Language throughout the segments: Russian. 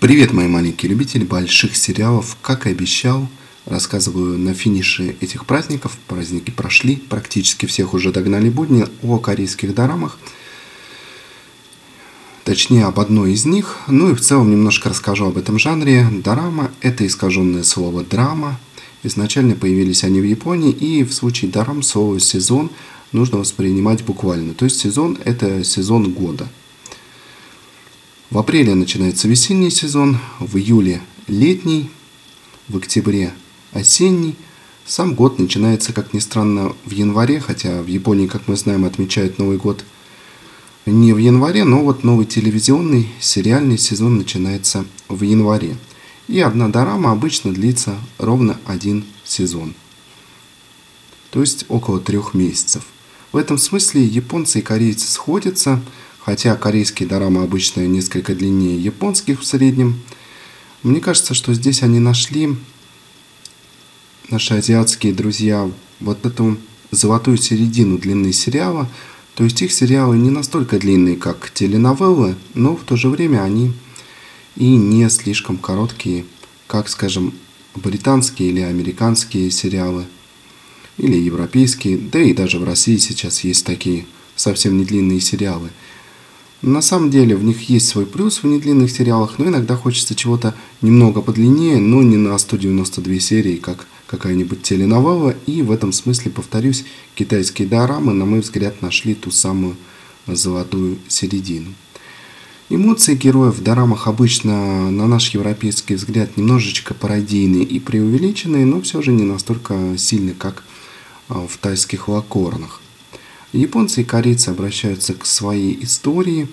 Привет, мои маленькие любители больших сериалов. Как и обещал, рассказываю на финише этих праздников. Праздники прошли, практически всех уже догнали будни, о корейских дорамах. Точнее, об одной из них. Ну и в целом немножко расскажу об этом жанре. Дорама – это искаженное слово «драма». Изначально появились они в Японии, и в случае дорам слово «сезон» нужно воспринимать буквально. То есть сезон – это сезон года. В апреле начинается весенний сезон, в июле – летний, в октябре – осенний. Сам год начинается, как ни странно, в январе, хотя в Японии, как мы знаем, отмечают Новый год не в январе, но вот новый телевизионный сериальный сезон начинается в январе. И одна дорама обычно длится ровно один сезон, то есть около 3 месяцев. В этом смысле японцы и корейцы сходятся. Хотя корейские дорамы обычно несколько длиннее японских в среднем. Мне кажется, что здесь они нашли, наши азиатские друзья, вот эту золотую середину длины сериала. То есть их сериалы не настолько длинные, как теленовеллы, но в то же время они и не слишком короткие, как, скажем, британские или американские сериалы, или европейские, да и даже в России сейчас есть такие совсем не длинные сериалы. На самом деле в них есть свой плюс в недлинных сериалах, но иногда хочется чего-то немного подлиннее, но не на 192 серии, как какая-нибудь теленовелла. И в этом смысле, повторюсь, китайские дорамы, на мой взгляд, нашли ту самую золотую середину. Эмоции героев в дорамах обычно, на наш европейский взгляд, немножечко пародийные и преувеличенные, но все же не настолько сильны, как в тайских лакорнах. Японцы и корейцы обращаются к своей истории.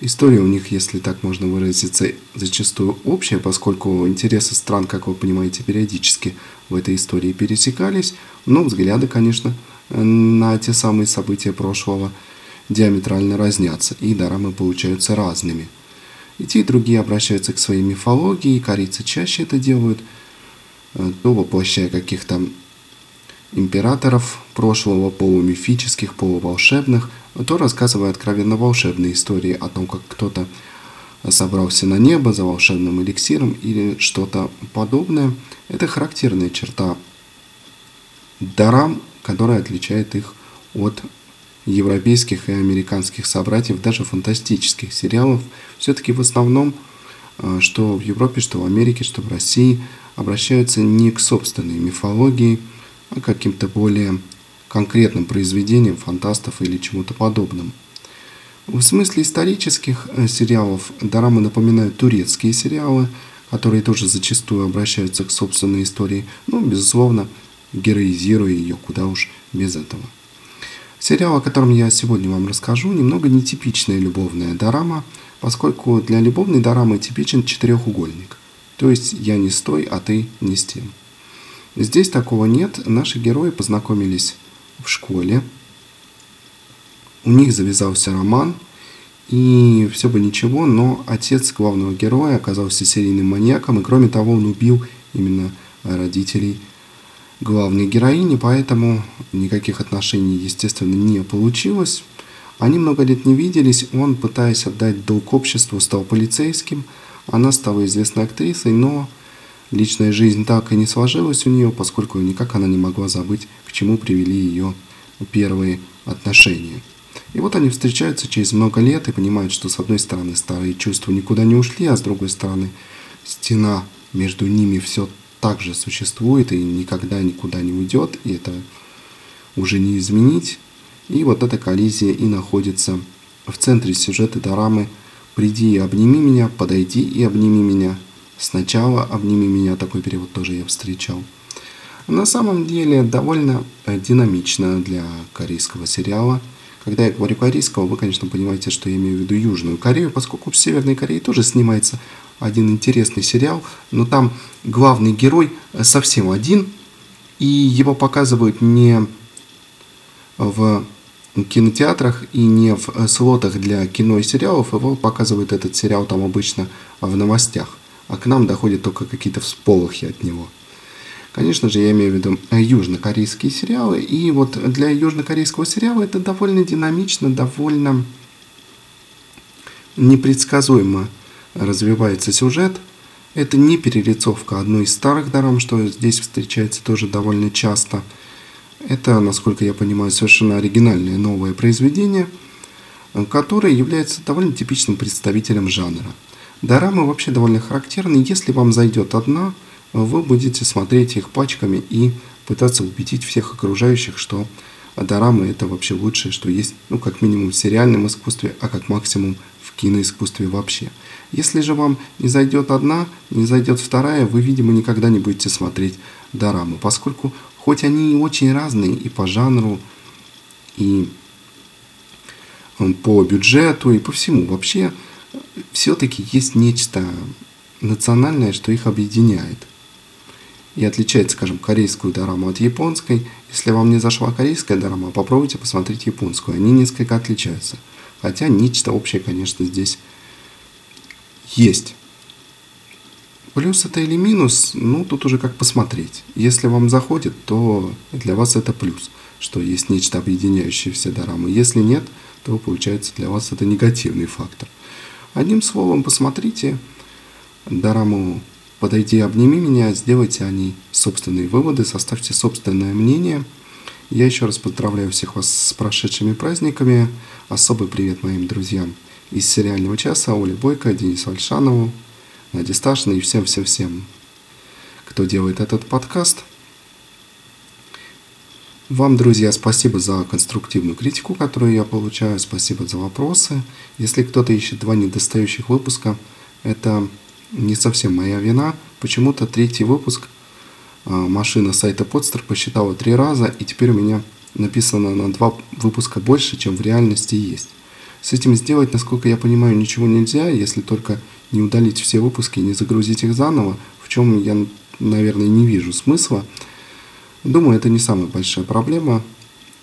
История у них, если так можно выразиться, зачастую общая, поскольку интересы стран, как вы понимаете, периодически в этой истории пересекались. Но взгляды, конечно, на те самые события прошлого диаметрально разнятся, и дорамы получаются разными. И те, и другие обращаются к своей мифологии, корейцы чаще это делают, то воплощая каких-то императоров прошлого, полумифических, полуволшебных, то рассказывая откровенно волшебные истории о том, как кто-то собрался на небо за волшебным эликсиром или что-то подобное. Это характерная черта дорам, которая отличает их от европейских и американских собратьев, даже фантастических сериалов. Все-таки в основном, что в Европе, что в Америке, что в России, обращаются не к собственной мифологии, а каким-то более конкретным произведением фантастов или чему-то подобным. В смысле исторических сериалов дорамы напоминают турецкие сериалы, которые тоже зачастую обращаются к собственной истории, но, безусловно, героизируя ее, куда уж без этого. Сериал, о котором я сегодня вам расскажу, немного нетипичная любовная дорама, поскольку для любовной дорамы типичен четырехугольник. То есть я не с той, а ты не с тем. Здесь такого нет. Наши герои познакомились в школе. У них завязался роман. И все бы ничего, но отец главного героя оказался серийным маньяком. И кроме того, он убил именно родителей главной героини. Поэтому никаких отношений, естественно, не получилось. Они много лет не виделись. Он, пытаясь отдать долг обществу, стал полицейским. Она стала известной актрисой, но личная жизнь так и не сложилась у нее, поскольку никак она не могла забыть, к чему привели ее первые отношения. И вот они встречаются через много лет и понимают, что с одной стороны старые чувства никуда не ушли, а с другой стороны стена между ними все так же существует и никогда никуда не уйдет, и это уже не изменить. И вот эта коллизия и находится в центре сюжета дорамы «Приди и обними меня», «Подойди и обними меня», «Сначала обними меня», такой перевод тоже я встречал. На самом деле довольно динамично для корейского сериала. Когда я говорю корейского, вы, конечно, понимаете, что я имею в виду Южную Корею, поскольку в Северной Корее тоже снимается один интересный сериал, но там главный герой совсем один, и его показывают не в кинотеатрах и не в слотах для кино и сериалов, его показывают, этот сериал, там обычно в новостях. А к нам доходят только какие-то всполохи от него. Конечно же, я имею в виду южнокорейские сериалы. И вот для южнокорейского сериала это довольно динамично, довольно непредсказуемо развивается сюжет. Это не перерисовка одной из старых дорам, что здесь встречается тоже довольно часто. Это, насколько я понимаю, совершенно оригинальное новое произведение, которое является довольно типичным представителем жанра. Дорамы вообще довольно характерны. Если вам зайдет одна, вы будете смотреть их пачками и пытаться убедить всех окружающих, что дорамы это вообще лучшее, что есть, ну, как минимум в сериальном искусстве, а как максимум в киноискусстве вообще. Если же вам не зайдет одна, не зайдет вторая, вы, видимо, никогда не будете смотреть дорамы, поскольку хоть они и очень разные и по жанру, и по бюджету, и по всему вообще, все-таки есть нечто национальное, что их объединяет. И отличает, скажем, корейскую дораму от японской. Если вам не зашла корейская дорама, попробуйте посмотреть японскую. Они несколько отличаются. Хотя нечто общее, конечно, здесь есть. Плюс это или минус, ну, тут уже как посмотреть. Если вам заходит, то для вас это плюс, что есть нечто объединяющее все дорамы. Если нет, то, получается, для вас это негативный фактор. Одним словом, посмотрите дораму «Подойди и обними меня», сделайте о ней собственные выводы, составьте собственное мнение. Я еще раз поздравляю всех вас с прошедшими праздниками. Особый привет моим друзьям из сериального часа, Оле Бойко, Денису Альшанову, Наде Сташиной и всем-всем-всем, кто делает этот подкаст. Вам, друзья, спасибо за конструктивную критику, которую я получаю, спасибо за вопросы. Если кто-то ищет два недостающих выпуска, это не совсем моя вина. Почему-то третий выпуск машина сайта Podster посчитала 3 раза, и теперь у меня написано на 2 выпуска больше, чем в реальности есть. С этим сделать, насколько я понимаю, ничего нельзя, если только не удалить все выпуски и не загрузить их заново, в чем я, наверное, не вижу смысла. Думаю, это не самая большая проблема.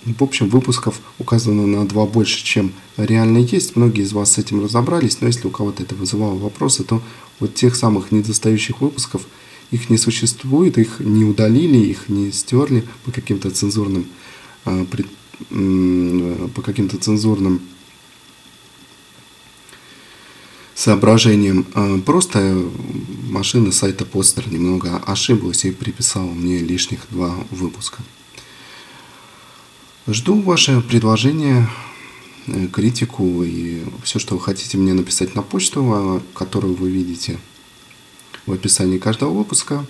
В общем, выпусков указано на 2 больше, чем реально есть. Многие из вас с этим разобрались, но если у кого-то это вызывало вопросы, то вот тех самых недостающих выпусков, их не существует, их не удалили, их не стерли по каким-то цензурным соображениям. Просто машина сайта Podster немного ошиблась и приписала мне лишних 2 выпуска. Жду ваши предложения, критику и все, что вы хотите мне написать на почту, которую вы видите в описании каждого выпуска.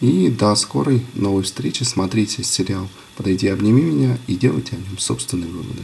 И до скорой новой встречи. Смотрите сериал «Подойди, обними меня» и делайте о нем собственные выводы.